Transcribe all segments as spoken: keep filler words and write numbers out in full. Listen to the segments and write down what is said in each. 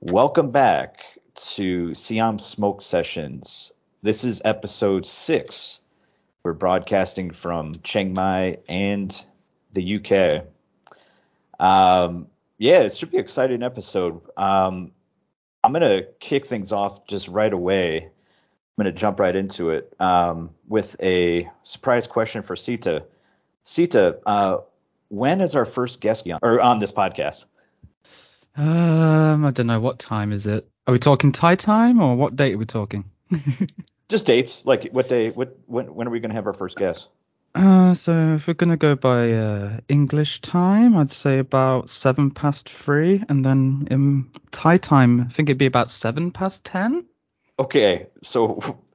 Welcome back to Siam Smoke Sessions. This is episode six. We're broadcasting from Chiang Mai and the U K. Um, yeah, it should be an exciting episode. Um, I'm going to kick things off just right away. I'm going to jump right into it um, with a surprise question for Sittha. Sittha, uh, when is our first guest on, or on this podcast? Um, I don't know. What time is it? Are we talking Thai time or what date are we talking? Just dates. Like what day? What when? When are we gonna have our first guest? Uh, so if we're gonna go by uh, English time, I'd say about seven past three, and then in Thai time, I think it'd be about seven past ten. Okay, so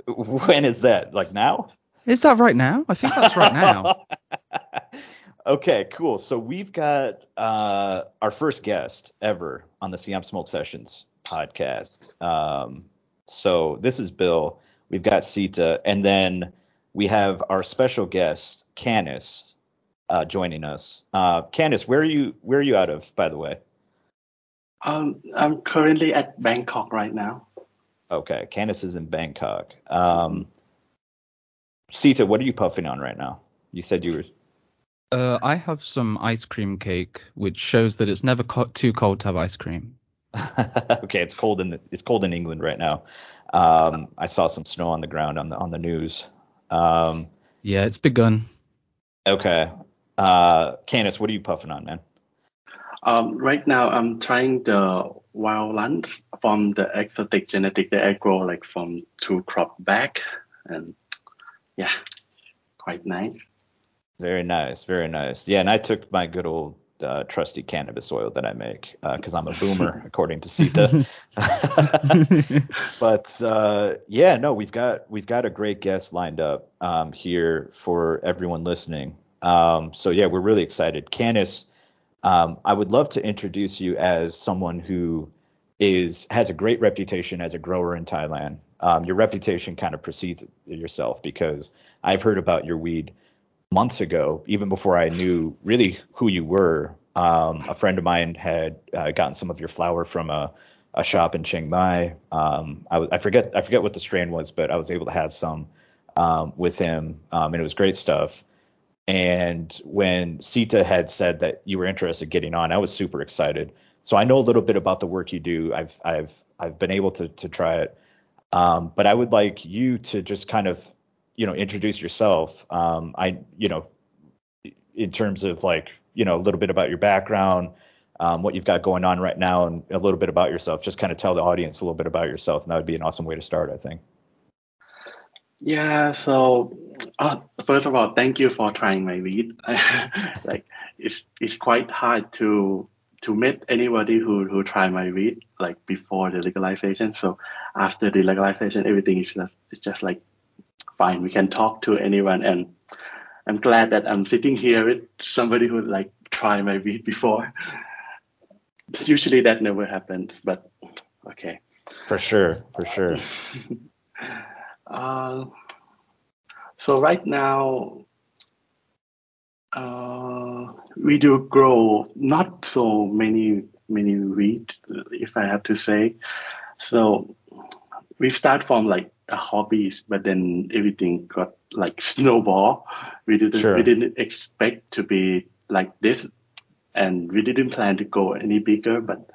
when is that? Like now? Is that right now? I think that's right now. Okay, cool. So we've got uh, our first guest ever on the Siam Smoke Sessions podcast. Um, so this is Bill. We've got Sittha. And then we have our special guest, Canis, uh, joining us. Uh, Canis, where are you Where are you out of, by the way? Um, I'm currently at Bangkok right now. Okay, Canis is in Bangkok. Um, Sittha, what are you puffing on right now? You said you were... Uh, I have some ice cream cake, which shows that it's never co- too cold to have ice cream. Okay, it's cold in the, it's cold in England right now. Um, I saw some snow on the ground on the on the news. Um, yeah, it's begun. Okay, uh, Canis, what are you puffing on, man? Um, right now, I'm trying the wild lunch from the Exotic Genetic that I grow, like from two crop back, and yeah, quite nice. Very nice, very nice. Yeah, and I took my good old uh, trusty cannabis oil that I make because uh, I'm a boomer, according to Sittha. But uh, yeah, no, we've got we've got a great guest lined up um, here for everyone listening. Um, so yeah, we're really excited. Canis, um, I would love to introduce you as someone who is has a great reputation as a grower in Thailand. Um, your reputation kind of precedes yourself because I've heard about your weed months ago, even before I knew really who you were. Um, a friend of mine had uh, gotten some of your flower from a, a shop in Chiang Mai. Um, I, I forget I forget what the strain was, but I was able to have some um, with him, um, and it was great stuff. And when Sittha had said that you were interested in getting on, I was super excited. So I know a little bit about the work you do. I've I've I've been able to to try it, um, but I would like you to just kind of, you know, introduce yourself. Um, I, you know, in terms of like, you know, a little bit about your background, um, what you've got going on right now, and a little bit about yourself. Just kind of tell the audience a little bit about yourself, and that would be an awesome way to start, I think. Yeah. So, uh, first of all, thank you for trying my weed. Like, it's it's quite hard to to meet anybody who who try my weed like before the legalization. So after the legalization, everything is just it's just like. Fine, we can talk to anyone, and I'm glad that I'm sitting here with somebody who like tried my weed before. Usually that never happens, but okay. For sure, for sure. uh, so right now, uh, we do grow not so many many weed, if I have to say. So we start from like a hobby, but then everything got like snowball. We didn't sure. we didn't expect to be like this, and we didn't plan to go any bigger. But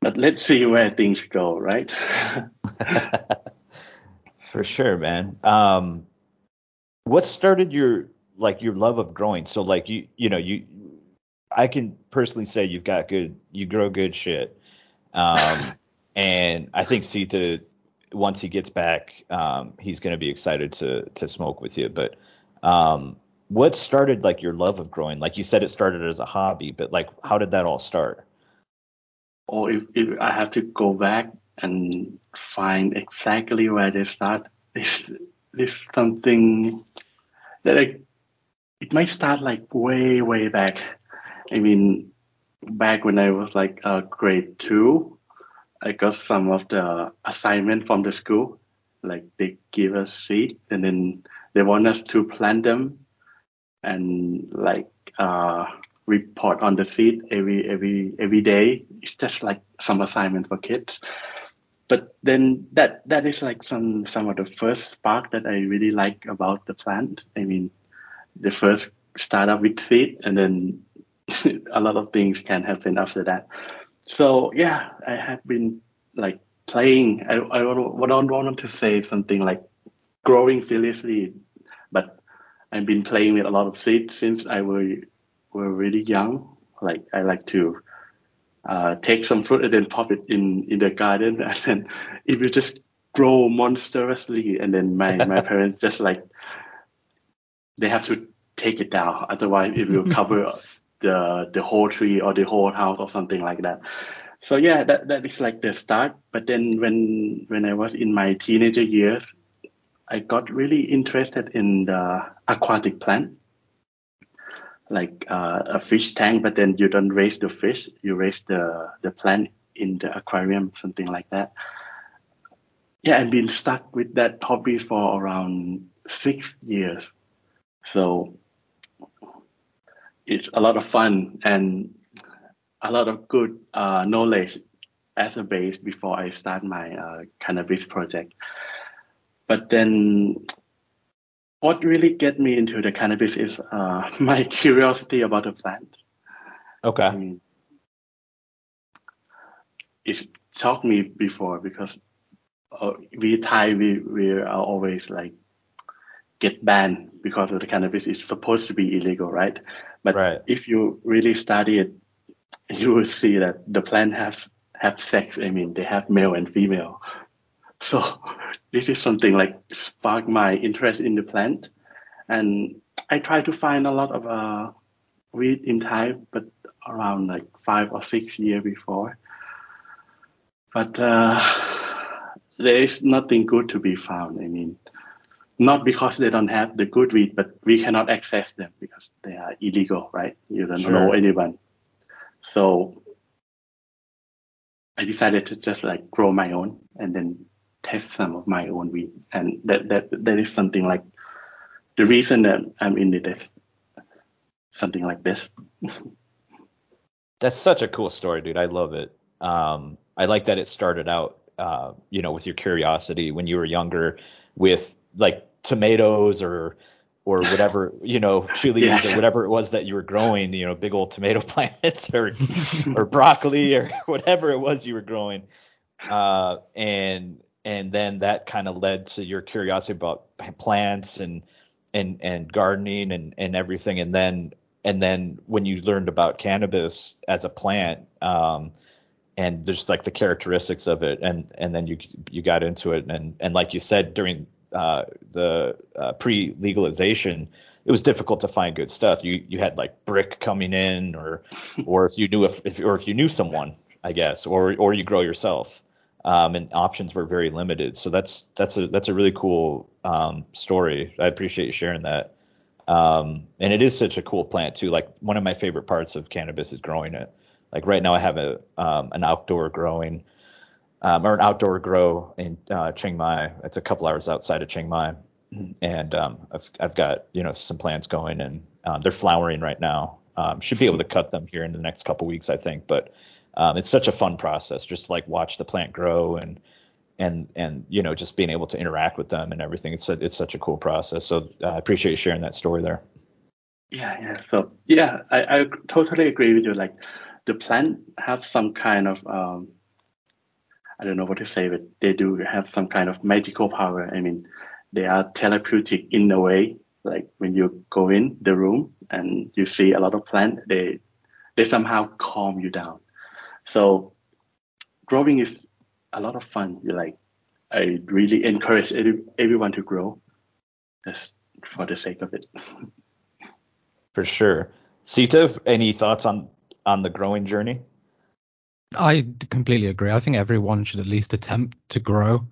but let's see where things go, right? For sure, man. Um, what started your like your love of growing? So like you you know you, I can personally say you've got good you grow good shit. Um, and I think Sittha, once he gets back, um, he's going to be excited to to smoke with you. But um, what started like your love of growing? Like you said, it started as a hobby, but like how did that all start? Oh, if, if I have to go back and find exactly where they start, this this something that I, it might start like way way back. I mean, back when I was like uh, grade two. I got some of the assignment from the school, like they give us seeds and then they want us to plant them and like uh, report on the seed every every every day it's just like some assignment for kids. But then that that is like some some of the first spark that I really like about the plant. I mean, the first startup with seed, and then a lot of things can happen after that. So yeah, I have been like playing. I I don't, I don't want to say something like growing seriously, but I've been playing with a lot of seeds since I were were really young. Like I like to. Uh, take some fruit and then pop it in, in the garden, and then it will just grow monstrously. And then my, my parents just like, they have to take it down. Otherwise it will cover the the whole tree or the whole house or something like that. So yeah, that, that is like the start. But then when, when I was in my teenager years, I got really interested in the aquatic plant. Like uh, a fish tank, but then you don't raise the fish, you raise the, the plant in the aquarium, something like that. Yeah, I've been stuck with that hobby for around six years. So it's a lot of fun and a lot of good uh, knowledge as a base before I start my uh, cannabis project. But then what really get me into the cannabis is uh, my curiosity about the plant. Okay. I mean, it shocked me before because uh, we Thai, we, we are always like get banned because of the cannabis. It's supposed to be illegal, right? But right. If you really study it, you will see that the plant have, have sex. I mean, they have male and female. So this is something like sparked my interest in the plant. And I try to find a lot of uh, weed in Thai, but around like five or six years before. But uh, there is nothing good to be found. I mean, not because they don't have the good weed, but we cannot access them because they are illegal, right? You don't sure. know anyone. So I decided to just like grow my own and then test some of my own weed, and that that that is something like the reason that I'm in this, something like this. That's such a cool story, dude. I love it. Um, I like that it started out, uh, you know, with your curiosity when you were younger, with like tomatoes or or whatever, you know, chilies yeah. or whatever it was that you were growing, you know, big old tomato plants or or broccoli or whatever it was you were growing, uh, and. And then that kind of led to your curiosity about plants and and and gardening and, and everything. And then and then when you learned about cannabis as a plant, um, and just like the characteristics of it, and, and then you you got into it. And and like you said, during uh, the uh, pre-legalization, it was difficult to find good stuff. You you had like brick coming in, or or if you knew if, if or if you knew someone, I guess, or or you grow yourself. Um, and options were very limited. So that's that's a that's a really cool um, story. I appreciate you sharing that. Um, and it is such a cool plant too. Like one of my favorite parts of cannabis is growing it. Like right now I have a um, an outdoor growing um, or an outdoor grow in uh, Chiang Mai. It's a couple hours outside of Chiang Mai, and um, I've I've got you know some plants going, and um, they're flowering right now. Um, should be able to cut them here in the next couple weeks, I think, but. Um, it's such a fun process, just to, like watch the plant grow and and and you know just being able to interact with them and everything. It's a, it's such a cool process. So uh, I appreciate you sharing that story there. Yeah, yeah. So yeah, I, I totally agree with you. Like the plant have some kind of um, I don't know what to say, but they do have some kind of magical power. I mean, they are therapeutic in a way. Like when you go in the room and you see a lot of plants, they they somehow calm you down. So growing is a lot of fun. You're like, I really encourage every, everyone to grow just for the sake of it. For sure. Sittha, any thoughts on, on the growing journey? I completely agree. I think everyone should at least attempt to grow.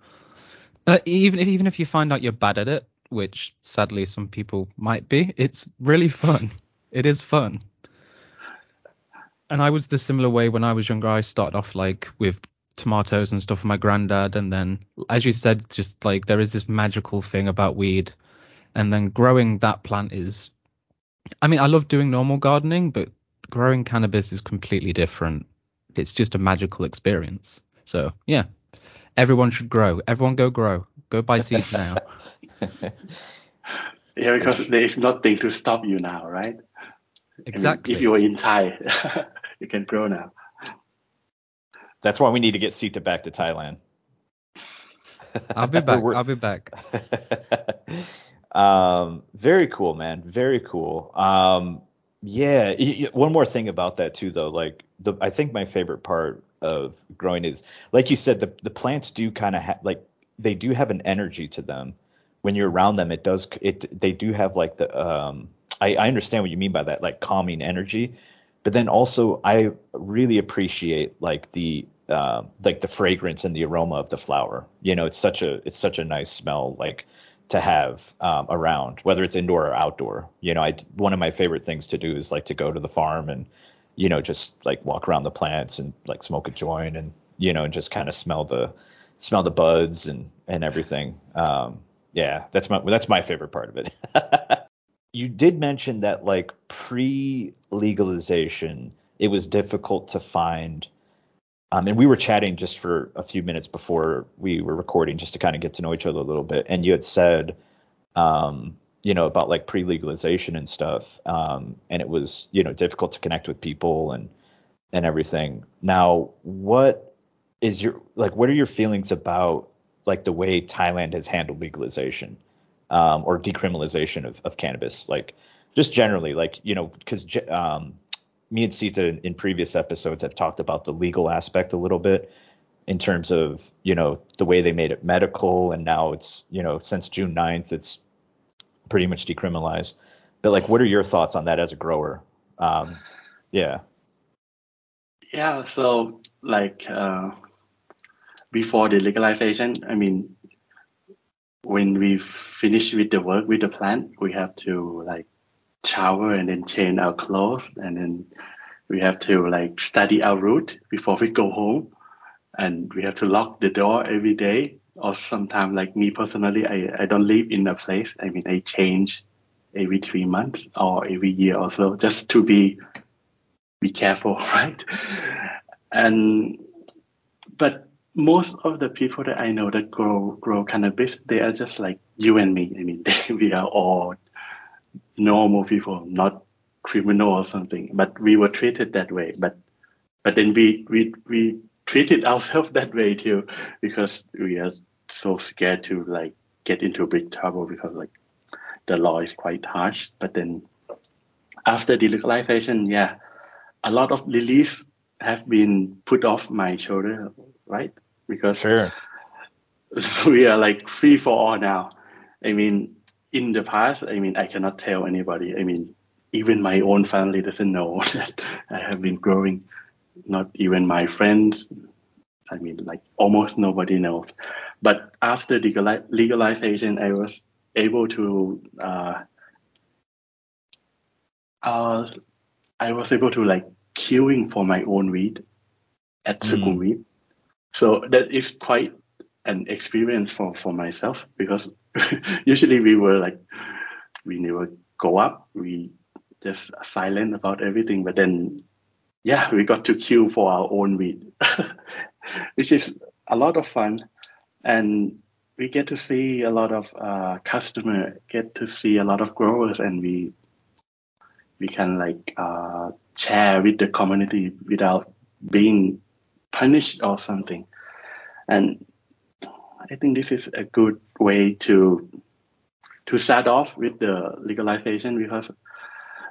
Uh, even if, even if you find out you're bad at it, which sadly some people might be, it's really fun. It is fun. And I was the similar way when I was younger. I started off like with tomatoes and stuff for my granddad. And then, as you said, just like there is this magical thing about weed. And then growing that plant is, I mean, I love doing normal gardening, but growing cannabis is completely different. it's just a magical experience. So yeah, everyone should grow. Everyone go grow. Go buy seeds now. Yeah, because there is nothing to stop you now, right? Exactly. I mean, if you're in Thai, you can grow now. That's why we need to get Sittha back to Thailand. I'll be back. I'll be back. um, very cool, man. Very cool. Um, yeah. One more thing about that too, though. Like, the I think my favorite part of growing is, like you said, the the plants do kind of ha- like they do have an energy to them. When you're around them, it does it. They do have like the. Um, I, I understand what you mean by that, like calming energy. But then also, I really appreciate like the uh, like the fragrance and the aroma of the flower. You know, it's such a it's such a nice smell like to have um, around, whether it's indoor or outdoor. You know, I one of my favorite things to do is like to go to the farm and, you know, just like walk around the plants and like smoke a joint and, you know, and just kind of smell the smell the buds and and everything. Um, yeah, that's my that's my favorite part of it. You did mention that like pre-legalization, it was difficult to find. Um, and we were chatting just for a few minutes before we were recording, just to kind of get to know each other a little bit. And you had said, um, you know, about like pre-legalization and stuff. Um, and it was, you know, difficult to connect with people and and everything. Now, what is your like? What are your feelings about like the way Thailand has handled legalization? Um, or decriminalization of, of cannabis, like just generally, like, you know, because um, me and Sittha in, in previous episodes have talked about the legal aspect a little bit in terms of, you know, the way they made it medical. And now it's, you know, since June ninth, it's pretty much decriminalized. But like, what are your thoughts on that as a grower? Um, yeah. Yeah. So like uh, before the legalization, I mean, when we finish with the work with the plant, we have to like shower and then change our clothes, and then we have to like study our route before we go home, and we have to lock the door every day. Or sometimes, like me personally, I, I don't live in a place. I mean, I change every three months or every year or so, just to be be careful, right? And but most of the people that I know that grow grow cannabis, they are just like you and me. I mean, they, we are all normal people, not criminal or something. But we were treated that way. But but then we we, we treated ourselves that way too, because we are so scared to like get into big trouble, because like the law is quite harsh. But then after the legalization, yeah, a lot of relief have been put off my shoulder, right? Because sure, we are like free for all now. I mean, in the past, I mean, I cannot tell anybody. I mean, even my own family doesn't know that I have been growing. Not even my friends. I mean, like almost nobody knows. But after the legalization, I was able to, uh, uh, I was able to like queuing for my own weed at mm. Sukhumvit. So that is quite an experience for, for myself, because usually we were like, we never go up, we just silent about everything. But then, yeah, we got to queue for our own weed, which is a lot of fun. And we get to see a lot of uh, customers, get to see a lot of growers, and we we can like uh, share with the community without being punished or something. And I think this is a good way to to start off with the legalization, because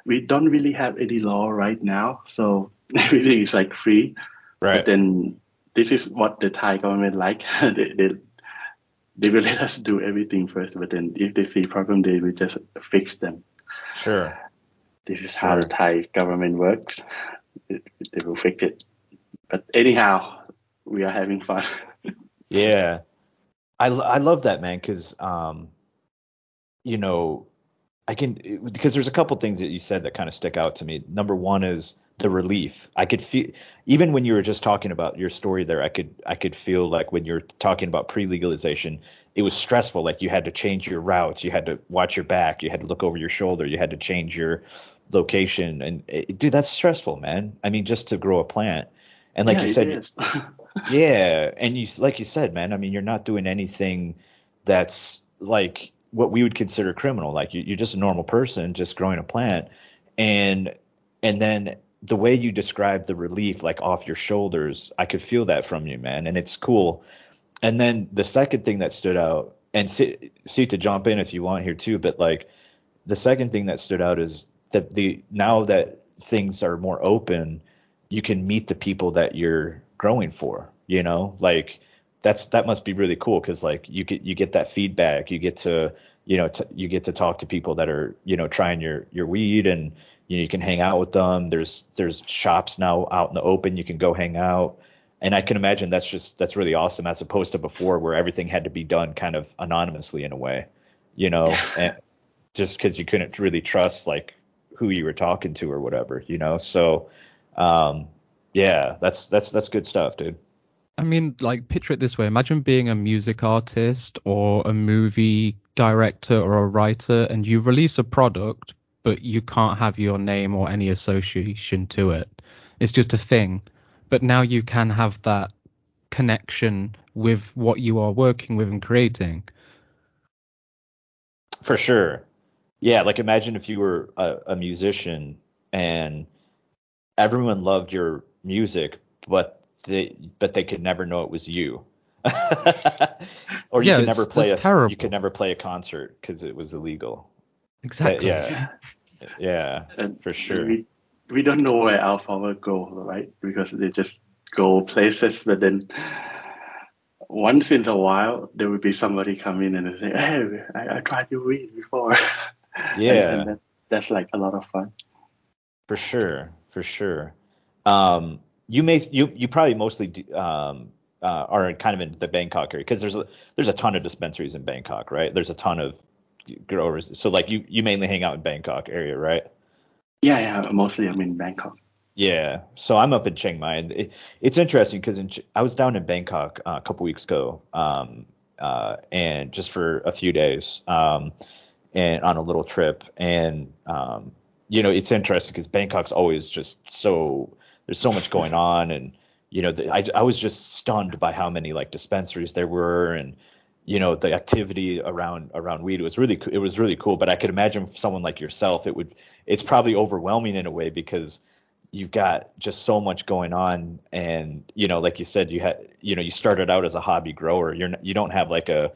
we don't really have any law right now, so everything is like free. Right. But then this is what the Thai government like. they, they they will let us do everything first, but then if they see problem, they will just fix them. Sure. This is sure. how the Thai government works. They will fix it. But anyhow, we are having fun. Yeah, I, I love that, man, because, um, you know, I can because there's a couple things that you said that kind of stick out to me. Number one is the relief. I could feel, even when you were just talking about your story there, I could I could feel like when you're talking about pre-legalization, it was stressful. Like you had to change your routes. You had to watch your back. You had to look over your shoulder. You had to change your location. And it, dude, that's stressful, man. I mean, just to grow a plant. And like yeah, you said, yeah. And you, like you said, man, I mean, you're not doing anything that's like what we would consider criminal. Like you, you're just a normal person, just growing a plant. And, and then the way you describe the relief, like off your shoulders, I could feel that from you, man. And it's cool. And then the second thing that stood out, and see, see to jump in if you want here too, but like the second thing that stood out is that the, now that things are more open, you can meet the people that you're growing for, you know, like that's, that must be really cool. Cause like you get, you get that feedback, you get to, you know, t- you get to talk to people that are, you know, trying your, your weed, and you know, you can hang out with them. There's, there's shops now out in the open. You can go hang out. And I can imagine that's just, that's really awesome as opposed to before where everything had to be done kind of anonymously in a way, you know, and just cause you couldn't really trust like who you were talking to or whatever, you know? So, Um, yeah, that's, that's, that's good stuff, dude. I mean, like, picture it this way. Imagine being a music artist or a movie director or a writer, and you release a product, but you can't have your name or any association to it. It's just a thing. But now you can have that connection with what you are working with and creating. For sure. Yeah. Like, imagine if you were a, a musician and everyone loved your music, but they but they could never know it was you. Or you yeah, could never play a terrible. you could never play a concert because it was illegal. Exactly. But yeah, yeah, and for sure. We, we don't know where our farmer go, right? Because they just go places, but then once in a while there will be somebody come in and say, "Hey, I, I tried your weed before." Yeah, and, and that, that's like a lot of fun. For sure. For sure. Um, you may you you probably mostly do, um, uh, are kind of in the Bangkok area because there's a, there's a ton of dispensaries in Bangkok, right? There's a ton of growers. So like you, you mainly hang out in Bangkok area, right? Yeah, yeah. Mostly I'm in Bangkok. Yeah. So I'm up in Chiang Mai. And it, it's interesting because in, I was down in Bangkok uh, a couple weeks ago, um, uh, and just for a few days, um, and on a little trip, and um, you know, it's interesting because Bangkok's always just so there's so much going on. And, you know, the, I, I was just stunned by how many like dispensaries there were. And, you know, the activity around around weed was really it was really cool. But I could imagine for someone like yourself, it would it's probably overwhelming in a way because you've got just so much going on. And, you know, like you said, you had you know, you started out as a hobby grower. You're you don't have like a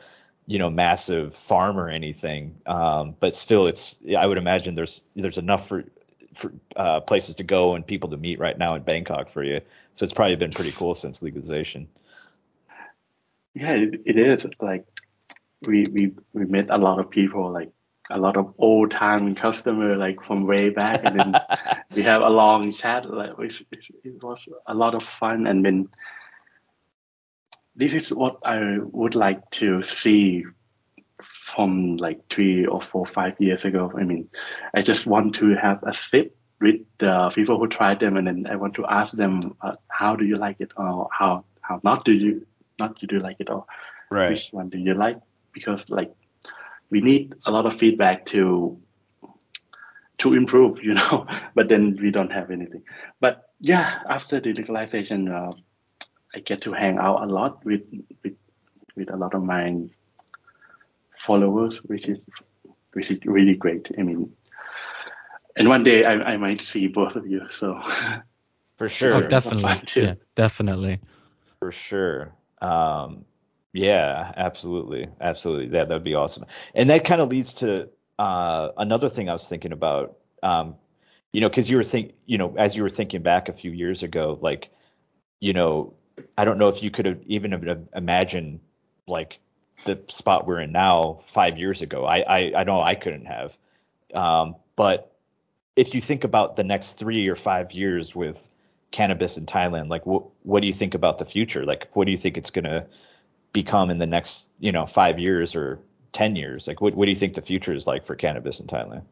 you know, massive farm or anything. Um, but still it's, I would imagine there's, there's enough for, for uh, places to go and people to meet right now in Bangkok for you. So it's probably been pretty cool since legalization. Yeah, it, it is. Like we, we, we met a lot of people, like a lot of old time customer, like from way back. And then we have a long chat. Like it, it, it was a lot of fun. And then, this is what I would like to see from like three or four, five years ago. I mean, I just want to have a sip with the people who tried them, and then I want to ask them, uh, how do you like it, or how how not do you not do you like it, or right. Which one do you like? Because like we need a lot of feedback to to improve, you know. But then we don't have anything. But yeah, after the legalization. Uh, I get to hang out a lot with, with with a lot of my followers, which is which is really great. I mean, and one day I, I might see both of you. So for sure, oh, definitely, yeah, definitely, for sure. Um, yeah, absolutely, absolutely. That that'd be awesome. And that kind of leads to uh, another thing I was thinking about. Um, you know, because you were think, you know, as you were thinking back a few years ago, like, you know. I don't know if you could have even imagined like the spot we're in now five years ago. I, I, I know I couldn't have. Um, but if you think about the next three or five years with cannabis in Thailand, like what, what do you think about the future? Like, what do you think it's going to become in the next, you know, five years or ten years? Like, what, what do you think the future is like for cannabis in Thailand?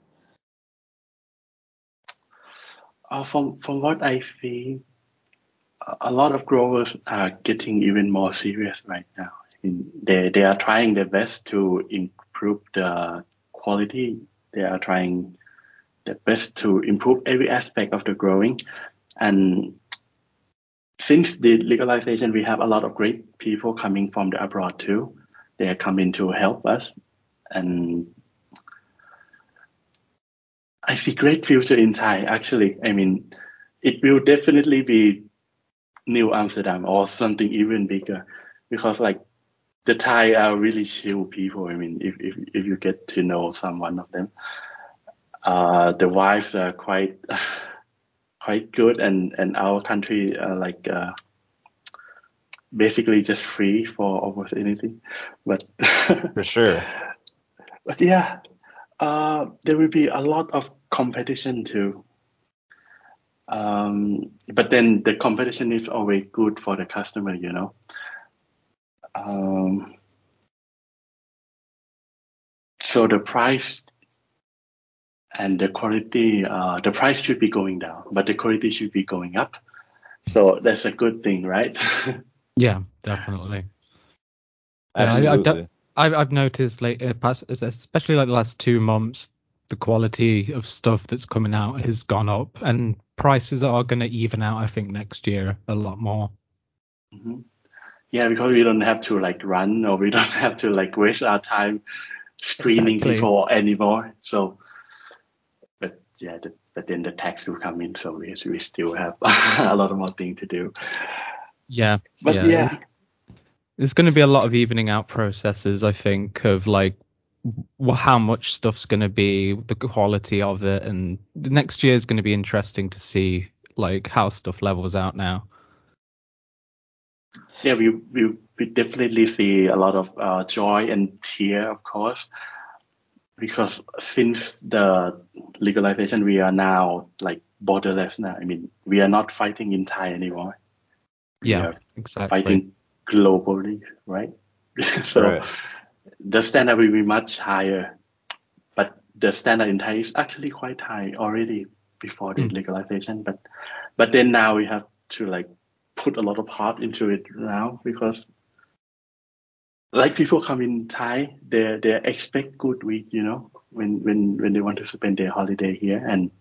Uh, from, from what I see, a lot of growers are getting even more serious right now. I mean, they they are trying their best to improve the quality. They are trying their best to improve every aspect of the growing. And since the legalization, we have a lot of great people coming from the abroad too. They are coming to help us, and I see great future in Thai, actually. I mean, it will definitely be New Amsterdam or something even bigger, because like the Thai are really chill people. I mean, if if, if you get to know someone of them, uh, the wives are quite quite good, and, and our country are like uh, basically just free for almost anything. But for sure. But yeah, uh, there will be a lot of competition too. Um, but then the competition is always good for the customer, you know. Um, so the price and the quality, uh, the price should be going down, but the quality should be going up. So that's a good thing, right? Yeah, definitely. Absolutely. I've, I've noticed, like, especially like the last two months, the quality of stuff that's coming out has gone up, and prices are going to even out, I think, next year a lot more. Mm-hmm. Yeah, because we don't have to like run, or we don't have to like waste our time screening exactly. people anymore. So, but yeah, the, but then the tax will come in, so we we still have a lot more things to do. Yeah, but yeah. yeah, there's going to be a lot of evening out processes, I think, of like how much stuff's going to be, the quality of it, and the next year is going to be interesting to see like how stuff levels out now. Yeah, we we, we definitely see a lot of uh, joy and tear, of course, because since the legalization, we are now like borderless now. I mean, we are not fighting in Thai anymore. Yeah, we are exactly. Fighting globally, right? So. Right. The standard will be much higher, but the standard in Thai is actually quite high already before the mm. legalization. But but then now we have to like put a lot of heart into it now, because like people come in Thai, they they expect good weed, you know, when when when they want to spend their holiday here, and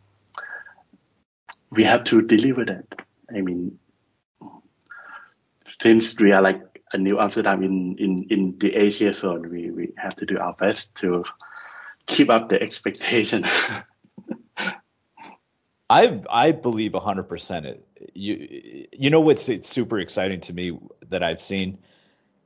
we have to deliver that. I mean, since we are like a New Amsterdam in, in, in the Asia zone, we, we have to do our best to keep up the expectation. I I believe one hundred percent it. You, you know what's it's super exciting to me that I've seen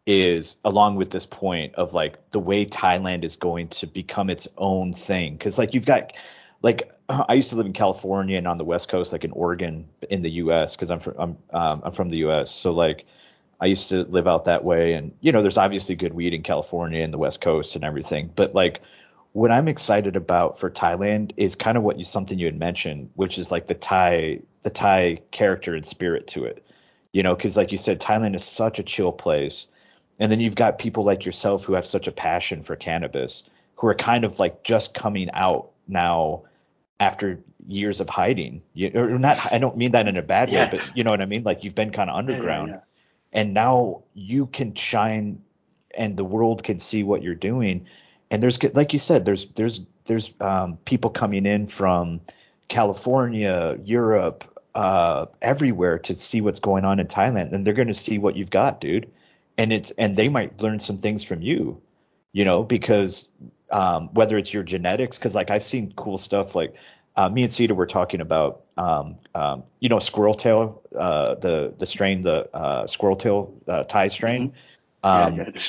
is along with this point of like the way Thailand is going to become its own thing. Because like you've got like I used to live in California and on the West Coast, like in Oregon in the U S because I'm from I'm um, I'm from the U S So like I used to live out that way, and you know, there's obviously good weed in California and the West Coast and everything. But like, what I'm excited about for Thailand is kind of what you something you had mentioned, which is like the Thai the Thai character and spirit to it, you know, because like you said, Thailand is such a chill place, and then you've got people like yourself who have such a passion for cannabis, who are kind of like just coming out now after years of hiding. You, or not, I don't mean that in a bad yeah. way, but you know what I mean. Like you've been kind of underground. Yeah, yeah, yeah. And now you can shine and the world can see what you're doing. And there's, like you said, there's there's there's um, people coming in from California, Europe, uh, everywhere to see what's going on in Thailand. And they're going to see what you've got, dude. And it's and they might learn some things from you, you know, because um, whether it's your genetics, because like I've seen cool stuff like uh, me and Sittha were talking about. Um, um, you know, squirrel tail, uh, the the strain, the uh, squirrel tail uh, Thai strain. Um, yeah, yeah,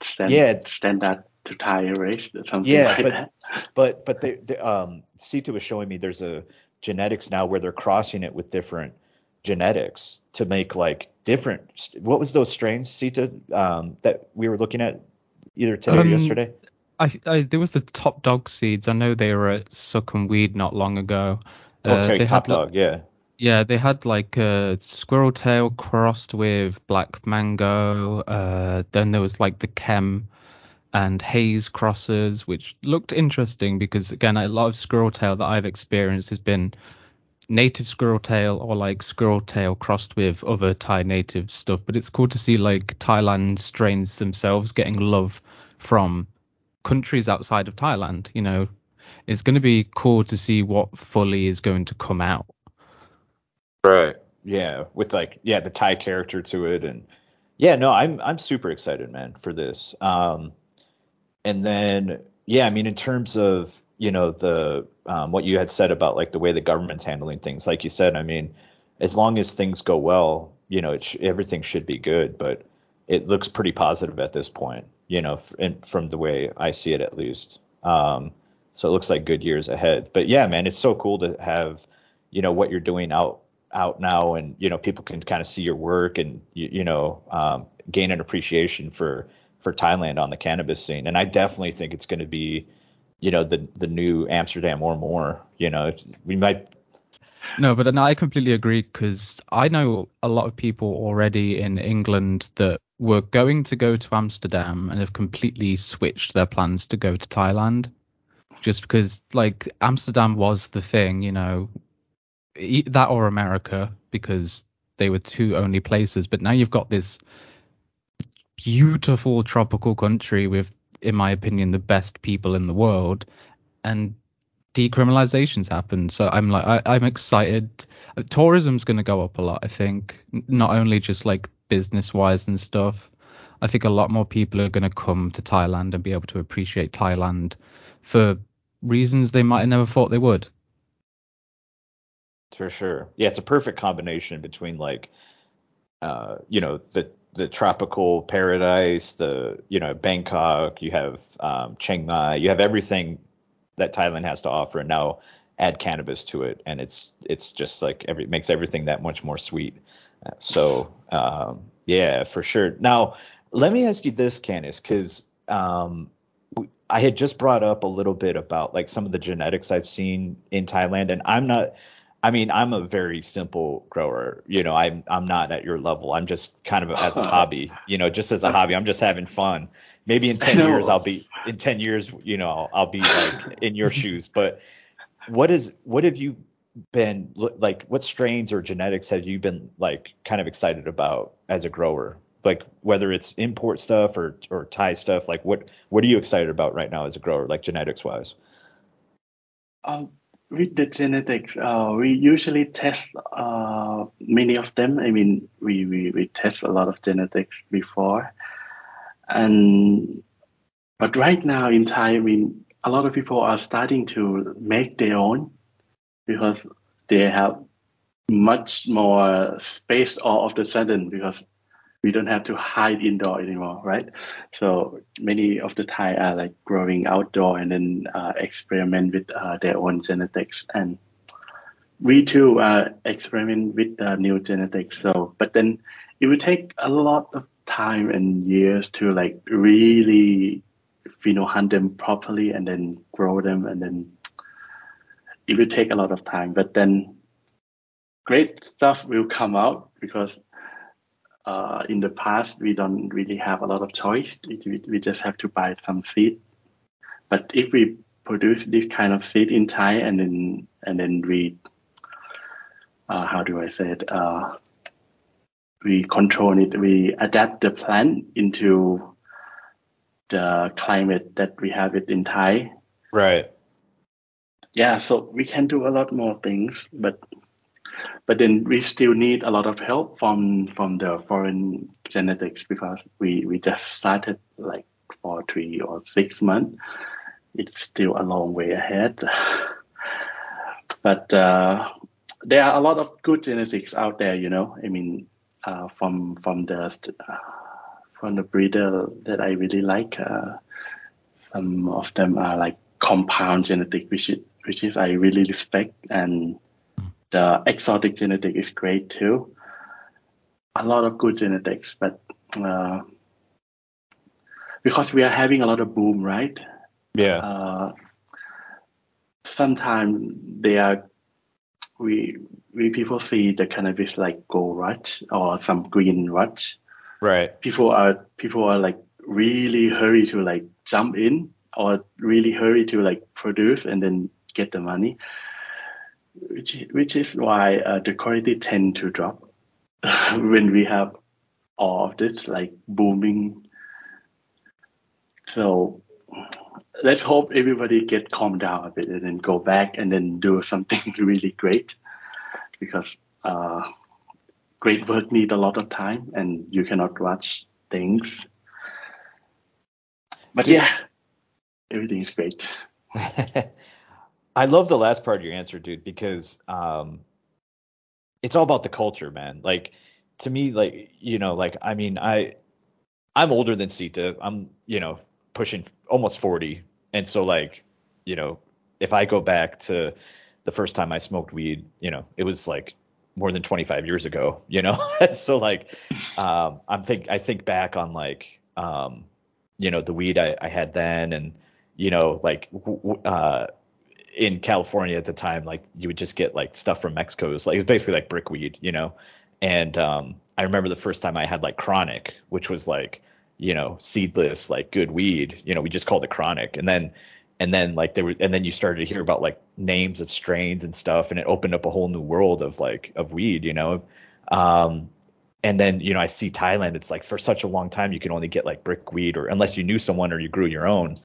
standard, yeah, standard to Thai erase or something yeah, like but, that. But but they, they, um, Sittha was showing me there's a genetics now where they're crossing it with different genetics to make like different. What was those strains, Sittha, um, that we were looking at either today um, or yesterday? I, I there was the Top Dog seeds. I know they were at Sook and Weed not long ago. Uh, okay, Top Dog, yeah. Yeah, they had like a squirrel tail crossed with black mango. Uh, then there was like the chem and haze crosses, which looked interesting because, again, a lot of squirrel tail that I've experienced has been native squirrel tail or like squirrel tail crossed with other Thai native stuff. But it's cool to see like Thailand strains themselves getting love from countries outside of Thailand, you know. It's going to be cool to see what fully is going to come out. Right. Yeah, with like, yeah, the Thai character to it. And yeah, no, I'm I'm super excited, man, for this. Um, and then, yeah, I mean, in terms of, you know, the um, what you had said about like the way the government's handling things, like you said, I mean, as long as things go well, you know, it sh- everything should be good. But it looks pretty positive at this point, you know, f- and from the way I see it, at least. Um, so it looks like good years ahead. But yeah, man, it's so cool to have, you know, what you're doing out out now, and you know, people can kind of see your work and you, you know um, gain an appreciation for for Thailand on the cannabis scene. And I definitely think it's going to be, you know, the the new Amsterdam or more. You know, we might. No, but no, I completely agree, because I know a lot of people already in England that were going to go to Amsterdam and have completely switched their plans to go to Thailand, just because like Amsterdam was the thing, you know. That or America, because they were two only places. But now you've got this beautiful tropical country with, in my opinion, the best people in the world, and decriminalization's happened. So I'm like, I, I'm excited. Tourism's going to go up a lot, I think, not only just like business wise and stuff. I think a lot more people are going to come to Thailand and be able to appreciate Thailand for reasons they might have never thought they would. For sure. Yeah, it's a perfect combination between like, uh, you know, the the tropical paradise, the, you know, Bangkok, you have um, Chiang Mai, you have everything that Thailand has to offer. And now add cannabis to it, and it's it's just like every makes everything that much more sweet. So, um, yeah, for sure. Now, let me ask you this, Canis, because um, I had just brought up a little bit about like some of the genetics I've seen in Thailand, and I'm not. I mean, I'm a very simple grower, you know, I'm, I'm not at your level. I'm just kind of as a hobby, you know, just as a hobby, I'm just having fun. Maybe in ten years, I'll be in ten years, you know, I'll be like in your shoes. But what is, what have you been like, what strains or genetics have you been like kind of excited about as a grower? Like whether it's import stuff or, or Thai stuff, like what, what are you excited about right now as a grower, like genetics wise? Um, With the genetics, uh, we usually test uh, many of them. I mean, we, we, we test a lot of genetics before. And but right now in Thai, I mean, a lot of people are starting to make their own because they have much more space all of a sudden, because we don't have to hide indoor anymore, right? So many of the Thai are like growing outdoor and then uh, experiment with uh, their own genetics. And we too uh, experiment with uh, new genetics. So, but then it will take a lot of time and years to like really pheno hunt them properly and then grow them. And then it will take a lot of time, but then great stuff will come out, because Uh, in the past, we don't really have a lot of choice. We, we just have to buy some seed. But if we produce this kind of seed in Thai, and then and then we, uh, how do I say it? Uh, we control it. We adapt the plant into the climate that we have it in Thai. Right. Yeah. So we can do a lot more things, but. But then we still need a lot of help from from the foreign genetics, because we, we just started like for three or six months. It's still a long way ahead. But uh, there are a lot of good genetics out there, you know. I mean, uh, from from the uh, from the breeder that I really like. Uh, some of them are like compound genetic, which is, which is I really respect. And the exotic genetic is great too. A lot of good genetics, but uh, because we are having a lot of boom, right? Yeah. Uh, sometimes they are, we we people see the cannabis like gold rush or some green rush. Right. People are people are like really hurry to like jump in, or really hurry to like produce and then get the money. Which which is why uh, the quality tend to drop when we have all of this like booming. So let's hope everybody get calmed down a bit and then go back and then do something really great, because uh, great work need a lot of time and you cannot rush things. But yeah, everything is great. I love the last part of your answer, dude, because um, it's all about the culture, man. Like, to me, like, you know, like, I mean, I, I'm older than Sittha. I'm, you know, pushing almost forty. And so, like, you know, if I go back to the first time I smoked weed, you know, it was like more than twenty-five years ago, you know? So, like, um, I'm think, I think back on, like, um, you know, the weed I, I had then, and, you know, like, uh, in California at the time, like, you would just get, like, stuff from Mexico. It was, like, it was basically like brickweed, you know? And um, I remember the first time I had, like, chronic, which was, like, you know, seedless, like, good weed. You know, we just called it chronic. And then, and then, like, there were, and then you started to hear about, like, names of strains and stuff, and it opened up a whole new world of, like, of weed, you know? Um, and then, you know, I see Thailand, it's, like, for such a long time, you can only get, like, brickweed, or unless you knew someone or you grew your own,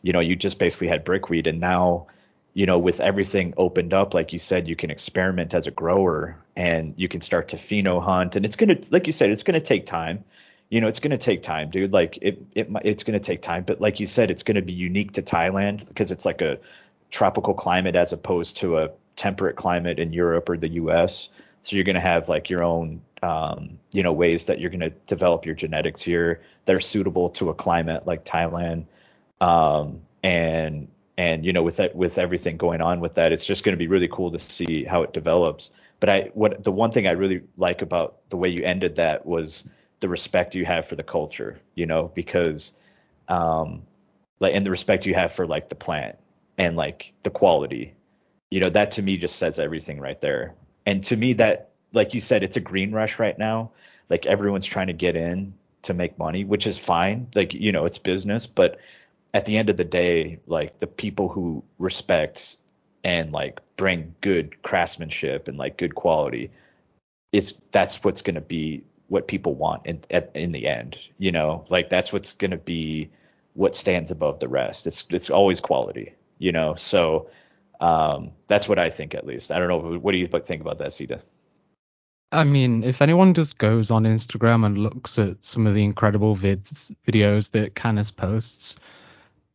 you know, you just basically had brickweed. And now, you know, with everything opened up, like you said, you can experiment as a grower, and you can start to pheno hunt. And it's going to, like you said, it's going to take time. You know, it's going to take time, dude. Like it, it, it's going to take time. But like you said, it's going to be unique to Thailand because it's like a tropical climate as opposed to a temperate climate in Europe or the U S. So you're going to have like your own, um, you know, ways that you're going to develop your genetics here that are suitable to a climate like Thailand. Um, and, And, you know, with that, with everything going on with that, it's just going to be really cool to see how it develops. But I, what the one thing I really like about the way you ended that was the respect you have for the culture, you know, because um, like, and the respect you have for like the plant and like the quality, you know, that to me just says everything right there. And to me that, like you said, it's a green rush right now. Like everyone's trying to get in to make money, which is fine. Like, you know, it's business, but at the end of the day, like the people who respect and like bring good craftsmanship and like good quality, it's that's what's going to be what people want in at, in the end, you know, like that's what's going to be what stands above the rest. It's it's always quality, you know. So um, that's what I think, at least. I don't know. What do you think about that, Sittha? I mean, if anyone just goes on Instagram and looks at some of the incredible vids videos that Canis posts,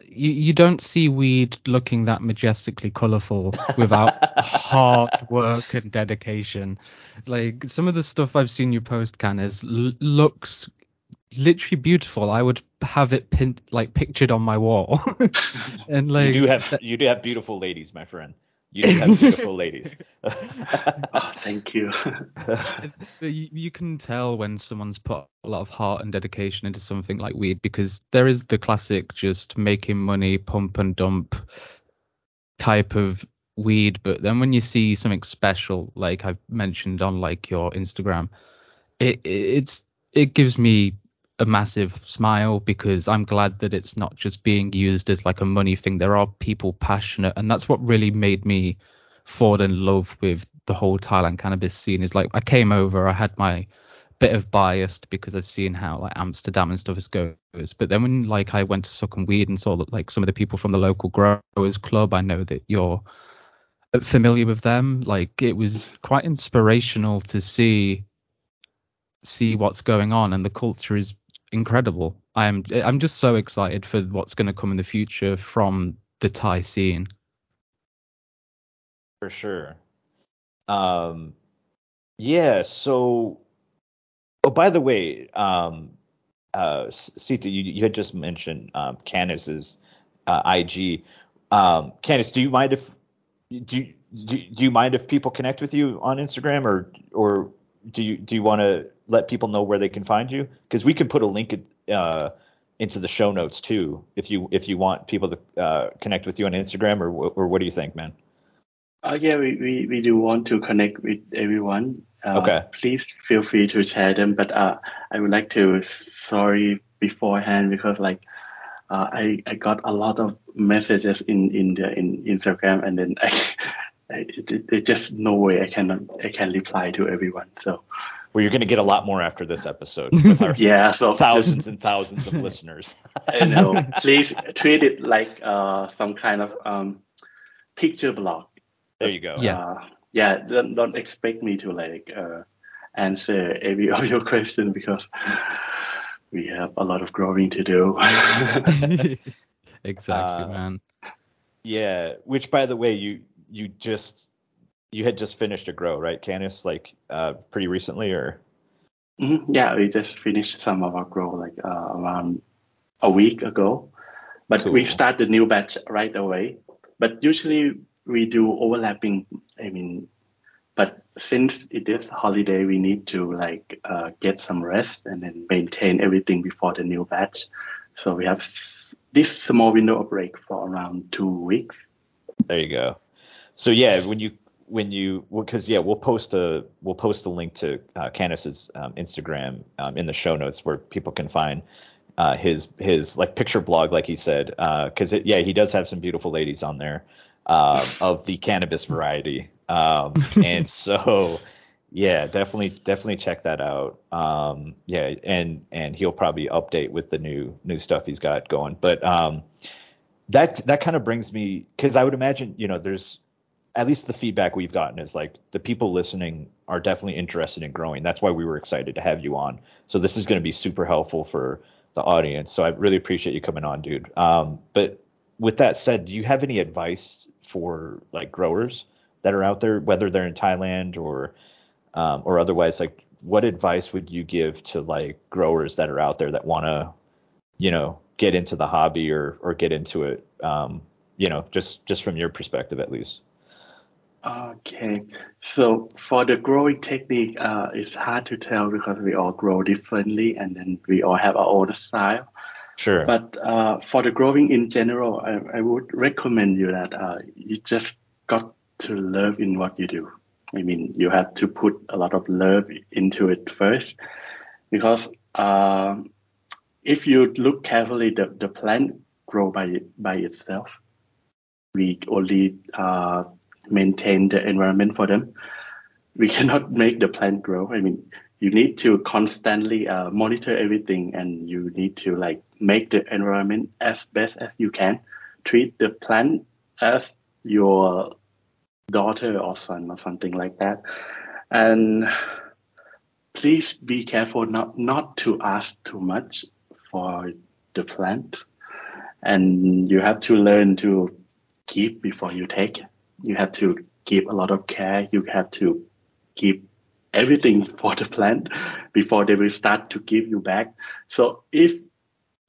You, you don't see weed looking that majestically colourful without hard work and dedication. Like some of the stuff I've seen you post, Canis, l- looks literally beautiful. I would have it pin- like pictured on my wall. And like you do have you do have beautiful ladies, my friend. You do have beautiful ladies. Oh, thank you. you. You can tell when someone's put a lot of heart and dedication into something like weed, because there is the classic just making money, pump and dump type of weed. But then when you see something special, like I've mentioned on like your Instagram, it, it it's it gives me a massive smile, because I'm glad that it's not just being used as like a money thing. There are people passionate, and that's what really made me fall in love with the whole Thailand cannabis scene. Is like I came over, I had my bit of biased because I've seen how like Amsterdam and stuff is goes, but then when like I went to Sook and Weed and saw that like some of the people from the local growers club, I know that you're familiar with them, like it was quite inspirational to see see what's going on, and the culture is incredible. I'm I'm just so excited for what's going to come in the future from the Thai scene. For sure. Um, yeah. So, oh, by the way, um, uh, Sittha, you, you had just mentioned um, Canis's uh, I G. Um, Canis, do you mind if do you, do do you mind if people connect with you on Instagram, or or do you do you want to let people know where they can find you? Because we can put a link uh, into the show notes too, if you if you want people to uh, connect with you on Instagram, or or what do you think, man? Oh, uh, yeah, we, we, we do want to connect with everyone. Uh, okay. Please feel free to share them, but uh, I would like to sorry beforehand, because like uh, I I got a lot of messages in in the in Instagram, and then I, I it, it just no way I can I can reply to everyone. So. Well, you're going to get a lot more after this episode with our yeah, so thousands just, and thousands of listeners. I know. Please treat it like uh, some kind of um, picture blog. There you go. Yeah, uh, yeah. Don't, don't expect me to like uh, answer every of your question because we have a lot of growing to do. Exactly, uh, man. Yeah, which, by the way, you you just you had just finished a grow, right, Canis? Like uh, pretty recently, or? Mm-hmm. Yeah, we just finished some of our grow like uh, around a week ago, but cool. We start the new batch right away. But usually we do overlapping. I mean, but since it is holiday, we need to like uh, get some rest and then maintain everything before the new batch. So we have this small window of break for around two weeks. There you go. So yeah, when you when you because well, yeah, we'll post a we'll post a link to uh, Canis's um, Instagram um, in the show notes where people can find uh, his his like picture blog, like he said, because uh, yeah, he does have some beautiful ladies on there uh, of the cannabis variety. Um, and so, yeah, definitely, definitely check that out. Um, yeah. And, and he'll probably update with the new, new stuff he's got going. But, um, that, that kind of brings me, cause I would imagine, you know, there's at least the feedback we've gotten is like the people listening are definitely interested in growing. That's why we were excited to have you on. So this is going to be super helpful for the audience. So I really appreciate you coming on, dude. Um, but with that said, do you have any advice for like growers that are out there, whether they're in Thailand or um, or otherwise? Like, what advice would you give to like growers that are out there that want to, you know, get into the hobby or or get into it? Um, you know, just just from your perspective, at least. Okay, so for the growing technique, uh, it's hard to tell because we all grow differently and then we all have our own style. Sure. But uh, for the growing in general, I, I would recommend you that uh, you just got to love in what you do. I mean, you have to put a lot of love into it first, because uh, if you look carefully, the, the plant grow by by itself. We only uh, maintain the environment for them. We cannot make the plant grow. I mean, you need to constantly uh, monitor everything, and you need to like make the environment as best as you can. Treat the plant as your daughter or son or something like that, and please be careful not not to ask too much for the plant, and you have to learn to give before you take. You have to give a lot of care. You have to give everything for the plant before they will start to give you back. So if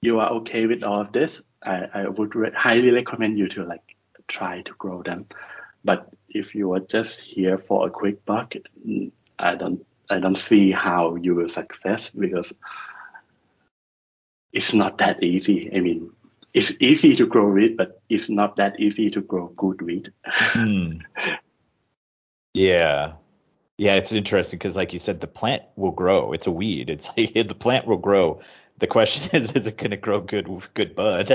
you are okay with all of this, I, I would re- highly recommend you to like try to grow them. But if you are just here for a quick buck, I don't, I don't see how you will success, because it's not that easy. I mean, it's easy to grow weed, but it's not that easy to grow good weed. Mm. Yeah, yeah, it's interesting because, like you said, the plant will grow. It's a weed. It's like the plant will grow. The question is, is it going to grow good, good bud?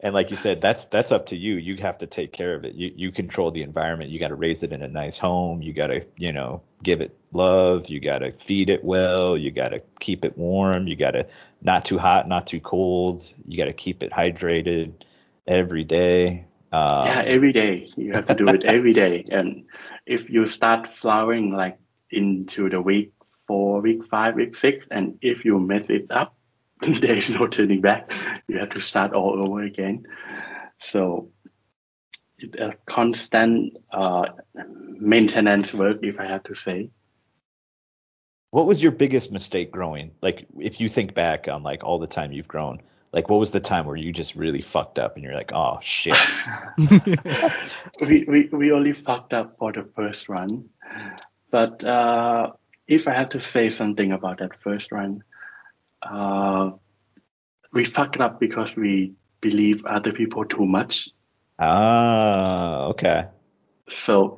And like you said, that's that's up to you. You have to take care of it. You you control the environment. You got to raise it in a nice home. You got to, you know, give it love. You got to feed it well. You got to keep it warm. You got to not too hot, not too cold. You got to keep it hydrated every day. Um, yeah, every day. You have to do it every day. And if you start flowering like into the week four, week five, week six, and if you mess it up, there is no turning back. You have to start all over again. So a constant uh, maintenance work, if I have to say. What was your biggest mistake growing? Like, if you think back on like all the time you've grown, like what was the time where you just really fucked up and you're like, oh shit. we, we we only fucked up for the first run. But uh, if I have to say something about that first run, Uh, we fucked up because we believe other people too much. Ah, okay. So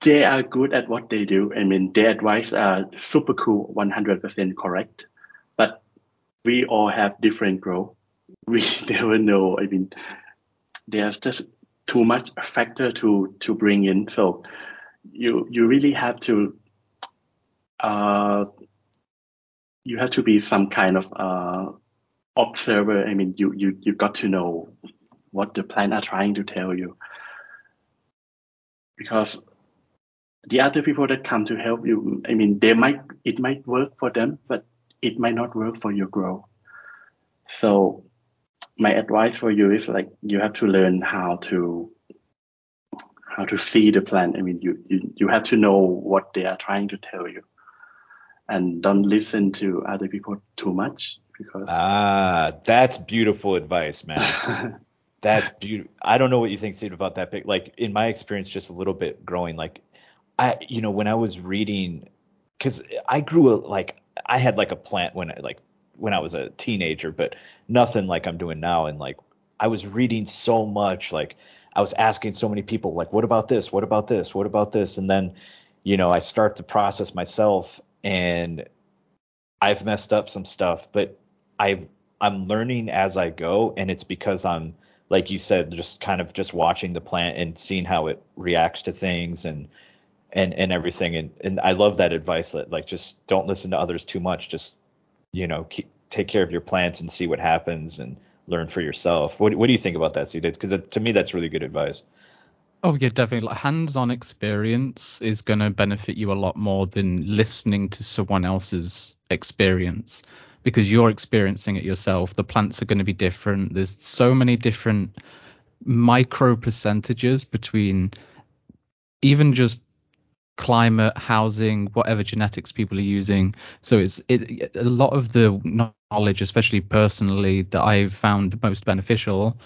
they are good at what they do. I mean, their advice are super cool, one hundred percent correct. But we all have different growth. We never know. I mean, there's just too much factor to, to bring in. So you you really have to... Uh, You have to be some kind of uh, observer. I mean, you you you got to know what the plant are trying to tell you, because the other people that come to help you, I mean, they might, it might work for them, but it might not work for your grow. So my advice for you is like, you have to learn how to, how to see the plant. I mean, you, you, you have to know what they are trying to tell you, and don't listen to other people too much. Because ah, that's beautiful advice, man. That's beautiful. I don't know what you think, Steve, about that. But like in my experience, just a little bit growing, like I, you know, when I was reading, because I grew a, like I had like a plant when I, like when I was a teenager, but nothing like I'm doing now. And like I was reading so much, like I was asking so many people, like, what about this? What about this? What about this? And then, you know, I start the process myself, and I've messed up some stuff, but I've, I'm learning as I go. And it's because I'm, like you said, just kind of just watching the plant and seeing how it reacts to things and, and, and everything. And, and I love that advice, that like, just don't listen to others too much. Just, you know, keep, take care of your plants and see what happens and learn for yourself. What, what do you think about that, Sittha? Because to me, that's really good advice. Oh, yeah, definitely. Like, hands-on experience is going to benefit you a lot more than listening to someone else's experience, because you're experiencing it yourself. The plants are going to be different. There's so many different micro percentages between even just climate, housing, whatever genetics people are using. So it's it, a lot of the knowledge, especially personally, that I've found most beneficial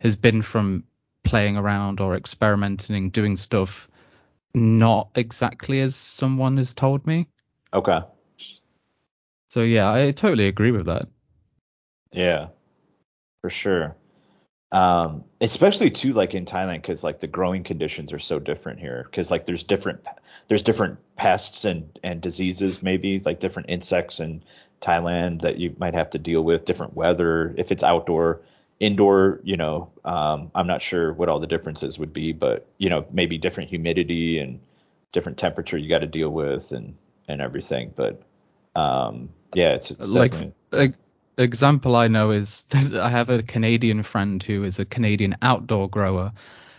has been from playing around or experimenting, doing stuff not exactly as someone has told me. Okay. So yeah, I totally agree with that. Yeah, for sure. Um, especially too, like in Thailand, because like the growing conditions are so different here. Because like there's different, there's different pests and and diseases, maybe like different insects in Thailand that you might have to deal with. Different weather if it's outdoor. Indoor, you know, um, I'm not sure what all the differences would be, but, you know, maybe different humidity and different temperature you got to deal with and, and everything. But, um, yeah, it's, it's like definitely... Like, example I know is I have a Canadian friend who is a Canadian outdoor grower.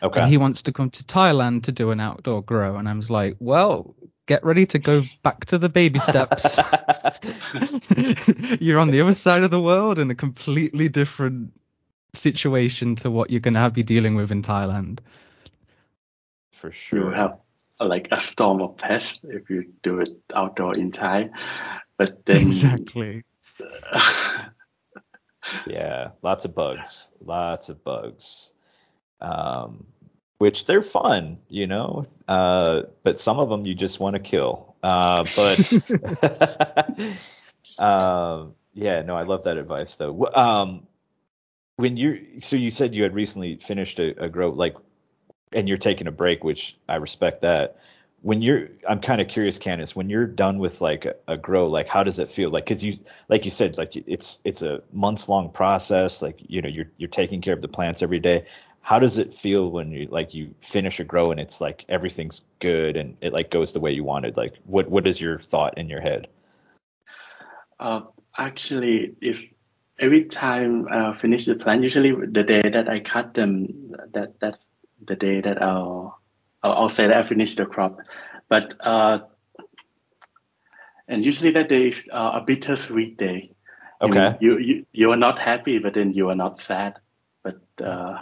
Okay. And he wants to come to Thailand to do an outdoor grow. And I was like, well... get ready to go back to the baby steps. You're on the other side of the world in a completely different situation to what you're going to be dealing with in Thailand. For sure. You have like a storm of pests if you do it outdoor in Thai. But then... exactly. Yeah, lots of bugs. Lots of bugs. Um... Which they're fun, you know, uh, but some of them you just want to kill. Uh, but uh, yeah, no, I love that advice though. Um, when you so you said you had recently finished a, a grow, like, and you're taking a break, which I respect that. When you're, I'm kind of curious, Canis, when you're done with like a, a grow, like how does it feel? Like, cause you, like you said, like it's it's a months long process. Like, you know, you're you're taking care of the plants every day. How does it feel when you like you finish a grow and it's like everything's good and it like goes the way you wanted? Like what what is your thought in your head? Uh, actually, if every time I finish the plant, usually the day that I cut them, that that's the day that I'll I'll, I'll say that I finished the crop. But uh, and usually that day is uh, a bittersweet day. Okay. I mean, you you you are not happy, but then you are not sad, but. Uh,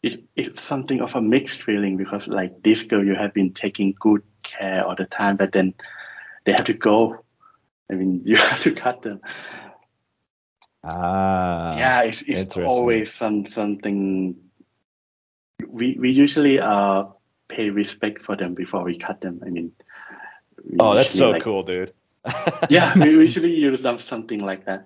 It, it's something of a mixed feeling because like this girl, you have been taking good care all the time, but then they have to go. I mean, you have to cut them. Ah. Yeah, it's, it's always some something. We we usually uh pay respect for them before we cut them. I mean. Oh, that's so like, cool, dude. Yeah, we usually use them something like that,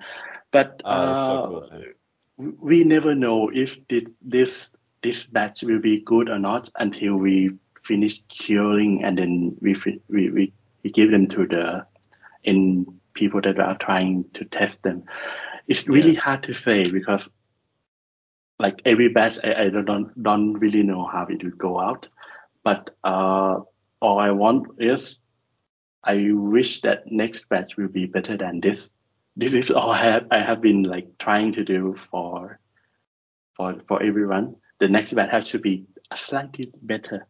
but oh, uh, that's so cool, dude. We never know if did this. This batch will be good or not until we finish curing, and then we we we, we give them to the in people that are trying to test them. It's really yeah. hard to say because like every batch, I, I don't don't really know how it will go out. But uh, all I want is I wish that next batch will be better than this. This is all I have, I have been like trying to do for for for everyone. The next batch has to be slightly better.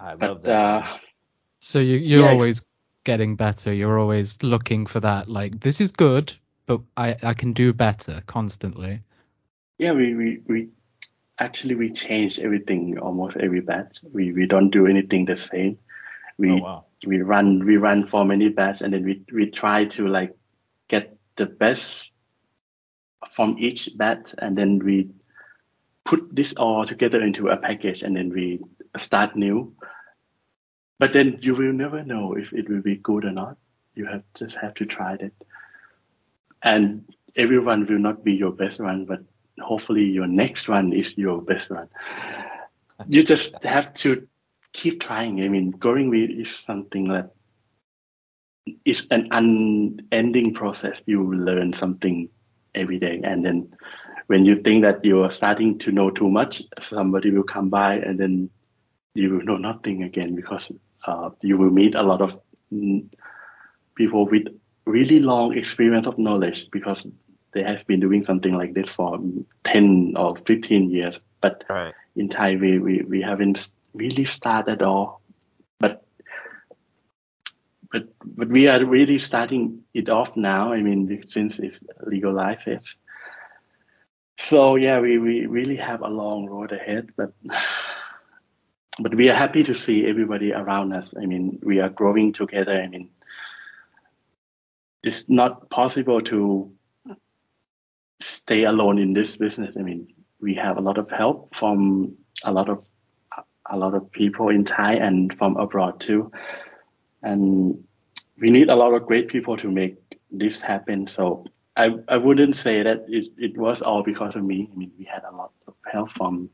I love but, that. Uh, so you, you're yeah, always getting better. You're always looking for that. Like, this is good, but I, I can do better constantly. Yeah, we, we, we actually we change everything almost every batch. We we don't do anything the same. We oh, wow. we run we run for many batches, and then we we try to like get the best from each batch, and then we put this all together into a package, and then we start new. But then you will never know if it will be good or not. You have just have to try it, and everyone will not be your best one, but hopefully your next one is your best one. You just have to keep trying. I mean, growing weed is something that is an unending process. You learn something every day. And then when you think that you are starting to know too much, somebody will come by and then you will know nothing again, because uh, you will meet a lot of people with really long experience of knowledge, because they have been doing something like this for ten or fifteen years. But right. in Thai, we, we, we haven't really started at all. But, but but we are really starting it off now. I mean, since it's legalized. So yeah, we, we really have a long road ahead. But but we are happy to see everybody around us. I mean, we are growing together. I mean, it's not possible to stay alone in this business. I mean, we have a lot of help from a lot of a lot of people in Thai and from abroad too, and we need a lot of great people to make this happen. So I I wouldn't say that it it was all because of me. I mean, we had a lot of help from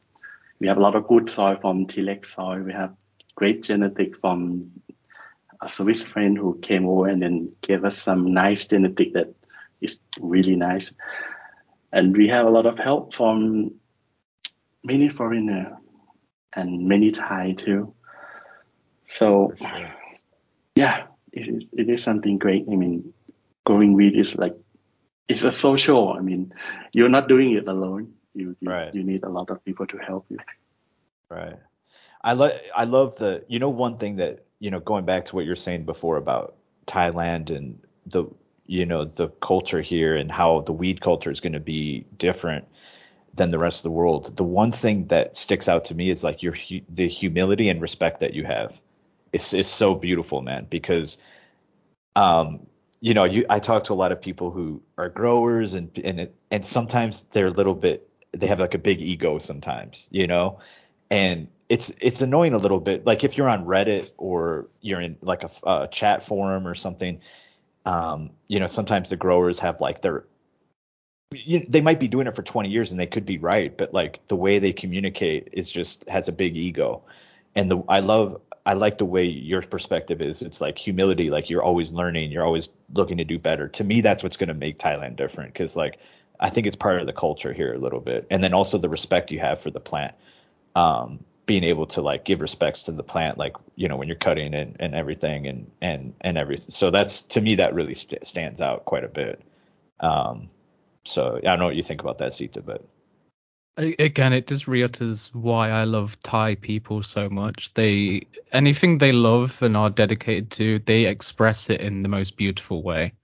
we have a lot of good soil from T-Lex soil. We have great genetics from a Swiss friend who came over and then gave us some nice genetic that is really nice. And we have a lot of help from many foreigners and many Thai too. So, sure. yeah, it is, it is something great. I mean, growing weed is like, it's a social. I mean, you're not doing it alone. You you, right. you need a lot of people to help you. Right. I, lo- I love the, you know, one thing that, you know, going back to what you're saying before about Thailand and the, you know, the culture here and how the weed culture is going to be different than the rest of the world. The one thing that sticks out to me is like your hu- the humility and respect that you have. It's it's so beautiful, man, because, um, you know, you I talk to a lot of people who are growers and and it, and sometimes they're a little bit they have like a big ego sometimes, you know, and it's it's annoying a little bit. Like if you're on Reddit or you're in like a, a chat forum or something. Um, you know, sometimes the growers have like their, you, they might be doing it for twenty years and they could be right, but like the way they communicate is just has a big ego. And the I love, I like the way your perspective is. It's like humility, like you're always learning, you're always looking to do better. To me, that's what's going to make Thailand different, because like I think it's part of the culture here a little bit. And then also the respect you have for the plant, um, being able to like give respects to the plant, like, you know, when you're cutting it and everything and, and, and everything. So that's, to me, that really st- stands out quite a bit. Um, so I don't know what you think about that, Sittha, but. Again, it just reiterates why I love Thai people so much. They, anything they love and are dedicated to, they express it in the most beautiful way.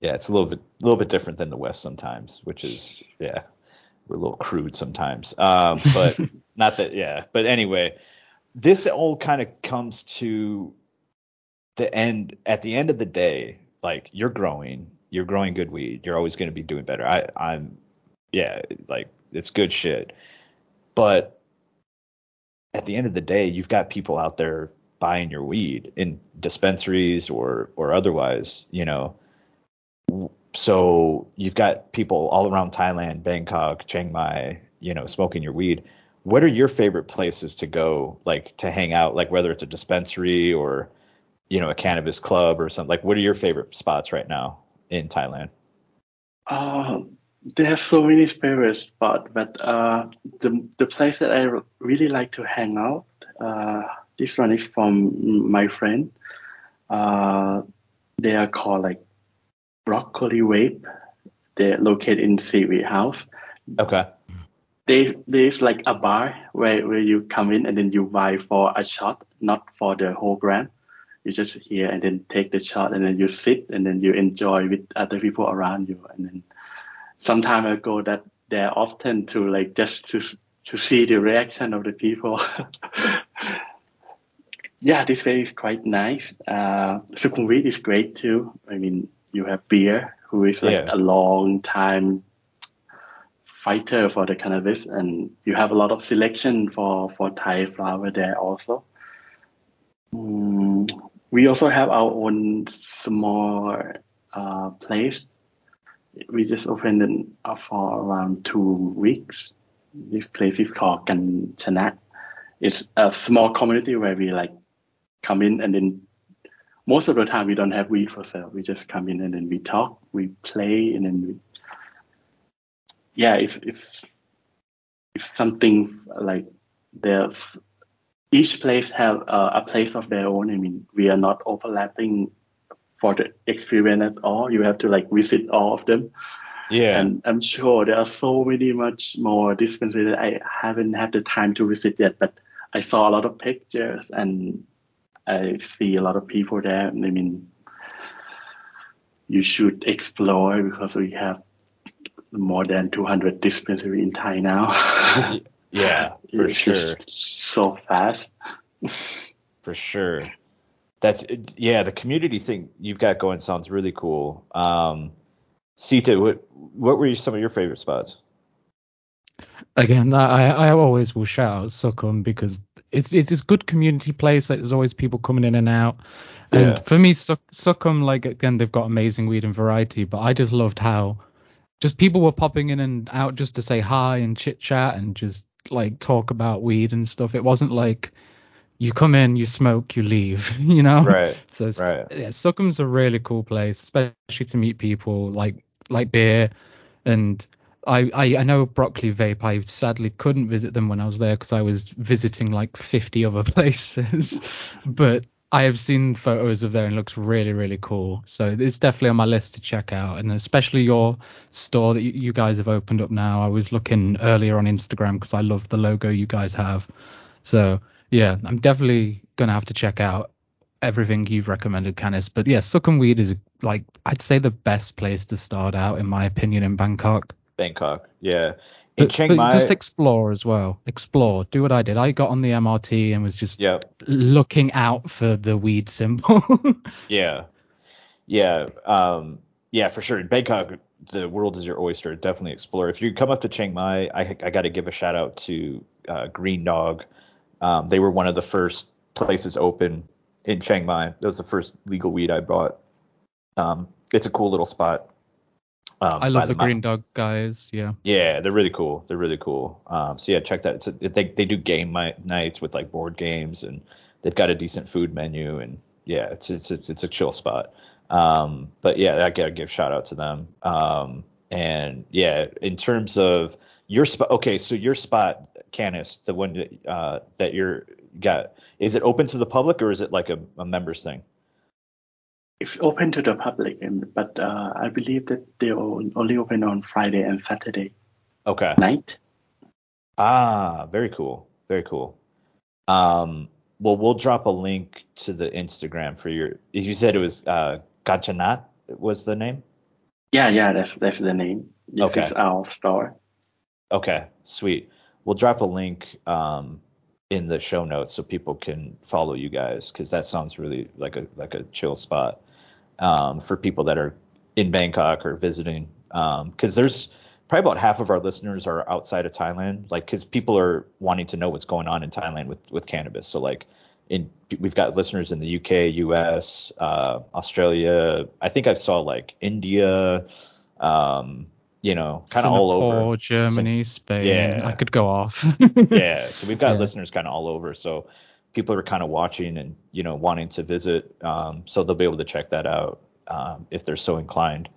Yeah. It's a little bit, a little bit different than the West sometimes, which is, yeah. We're a little crude sometimes, um, but not that. Yeah. But anyway, this all kind of comes to the end. At the end of the day, like you're growing, you're growing good weed. You're always going to be doing better. I, I'm, yeah, like it's good shit. But at the end of the day, you've got people out there buying your weed in dispensaries or or otherwise, you know. So you've got people all around Thailand, Bangkok, Chiang Mai, you know, smoking your weed. What are your favorite places to go, like to hang out, like whether it's a dispensary or, you know, a cannabis club or something? Like, what are your favorite spots right now in Thailand? Uh, there are so many favorite spots, but uh, the the place that I really like to hang out, uh, this one is from my friend. Uh, they are called like Broccoli Wave. They're located in Seaweed House. Okay. There, there's like a bar where, where you come in and then you buy for a shot, not for the whole gram. You just here and then take the shot and then you sit and then you enjoy with other people around you. And then sometime I go that there often to like just to to see the reaction of the people. Yeah, this place is quite nice. Uh, Sukhumvit is great too. I mean, you have Beer, who is like yeah. a long time fighter for the cannabis, and you have a lot of selection for, for Thai flower there also. Mm, we also have our own small uh, place. We just opened it for around two weeks. This place is called Ganjana. It's a small community where we like come in and then most of the time we don't have weed for sale. We just come in and then we talk, we play, and then we, yeah, it's it's it's something like there's each place have a, a place of their own. I mean, we are not overlapping for the experience at all. You have to like visit all of them. Yeah, and I'm sure there are so many much more dispensaries that I haven't had the time to visit yet, but I saw a lot of pictures and I see a lot of people there. I mean, you should explore because we have more than two hundred dispensaries in Thai now. Yeah, for it's sure. So fast. For sure. That's yeah. The community thing you've got going sounds really cool. Um, Sittha, what what were some of your favorite spots? Again, I, I always will shout out Sukhum because it's it's this good community place. Like, there's always people coming in and out. And yeah. for me, Sukhum, like again, they've got amazing weed and variety. But I just loved how just people were popping in and out just to say hi and chit chat and just like talk about weed and stuff. It wasn't like you come in, you smoke, you leave, you know? Right. So right. Yeah, Sukhum's a really cool place, especially to meet people like like Beer. And I, I, I know Broccoli Vape, I sadly couldn't visit them when I was there because I was visiting like fifty other places. But I have seen photos of there and it looks really, really cool. So it's definitely on my list to check out. And especially your store that you guys have opened up now. I was looking earlier on Instagram because I love the logo you guys have. So yeah, I'm definitely going to have to check out everything you've recommended, Canis. But yeah, Sook and Weed is, like, I'd say the best place to start out, in my opinion, in Bangkok. Bangkok, yeah. In but, Chiang but Mai... just explore as well. Explore. Do what I did. I got on the M R T and was just yep. looking out for the weed symbol. yeah. Yeah. Um, yeah, for sure. In Bangkok, the world is your oyster. Definitely explore. If you come up to Chiang Mai, I, I got to give a shout out to uh, Green Dog. Um, they were one of the first places open in Chiang Mai. That was the first legal weed I bought. Um, it's a cool little spot. Um, I love the, the Green Dog guys. Yeah. Yeah, they're really cool. They're really cool. Um, so yeah, check that. It's a, they they do game nights with like board games, and they've got a decent food menu. And yeah, it's it's it's, it's a chill spot. Um, but yeah, I gotta give shout out to them. Um, and yeah, in terms of your spot, okay, so your spot, Canis, the one that, uh, that you're got, is it open to the public or is it like a, a members thing? It's open to the public, and, but uh, I believe that they only open on Friday and Saturday. Okay. Night. Ah, very cool, very cool. Um, well, we'll drop a link to the Instagram for your. You said it was uh, Ganjana was the name. Yeah, yeah, that's that's the name. This okay. is our store. Okay, sweet. We'll drop a link um, in the show notes so people can follow you guys, because that sounds really like a like a chill spot um, for people that are in Bangkok or visiting. Because um, there's probably about half of our listeners are outside of Thailand, like because people are wanting to know what's going on in Thailand with, with cannabis. So like in we've got listeners in the U K, U S, uh, Australia. I think I saw like India. Um, You know, kind of all over. Germany, so, Spain. Yeah. I could go off. yeah. So we've got yeah. listeners kind of all over. So people are kind of watching and, you know, wanting to visit. Um, so they'll be able to check that out um, if they're so inclined.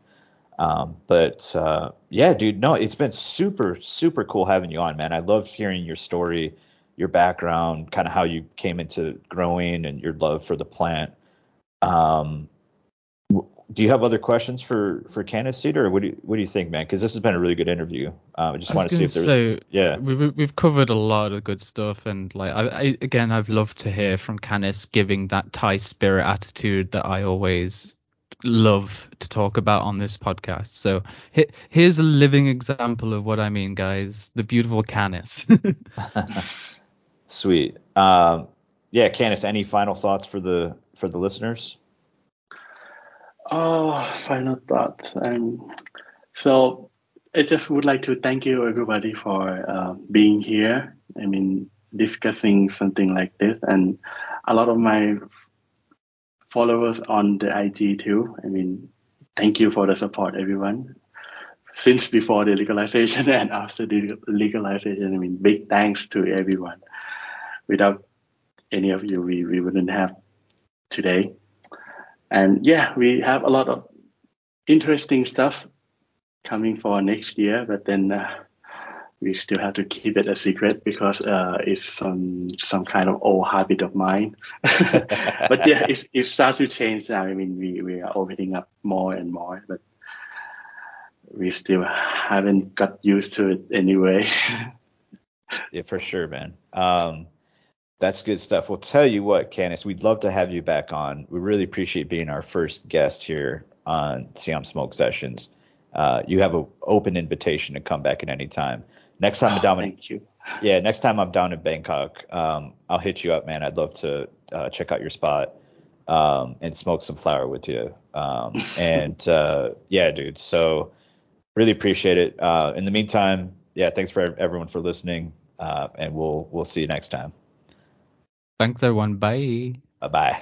Um, but uh, yeah, dude, no, it's been super, super cool having you on, man. I love hearing your story, your background, kind of how you came into growing and your love for the plant. Um, Do you have other questions for for Canis seed, or what do you, what do you think, man? Because this has been a really good interview. Um, I just I want to see if there's so, yeah. We've we've covered a lot of good stuff, and like I, I again, I've loved to hear from Canis giving that Thai spirit attitude that I always love to talk about on this podcast. So he, here's a living example of what I mean, guys. The beautiful Canis. Sweet. Um, yeah, Canis. Any final thoughts for the for the listeners? Oh, final thoughts. Um, so I just would like to thank you, everybody, for uh, being here. I mean, discussing something like this. And a lot of my followers on the I G, too. I mean, thank you for the support, everyone. Since before the legalization and after the legalization, I mean, big thanks to everyone. Without any of you, we, we wouldn't have today. And yeah, we have a lot of interesting stuff coming for next year, but then uh, we still have to keep it a secret because uh, it's some some kind of old habit of mine. But yeah, it, it starts to change now. I mean, we, we are opening up more and more, but we still haven't got used to it anyway. Yeah, for sure, man. Um... That's good stuff. We'll tell you what, Canis, we'd love to have you back on. We really appreciate being our first guest here on Siam Smoke Sessions. Uh, you have an open invitation to come back at any time. Next time, oh, I'm down thank in, you. Yeah, next time I'm down in Bangkok, um, I'll hit you up, man. I'd love to uh, check out your spot um, and smoke some flower with you. Um, and uh, yeah, dude. So really appreciate it. Uh, in the meantime, yeah, thanks for everyone for listening, uh, and we'll we'll see you next time. Thanks, everyone. Bye. Bye-bye.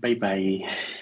Bye-bye.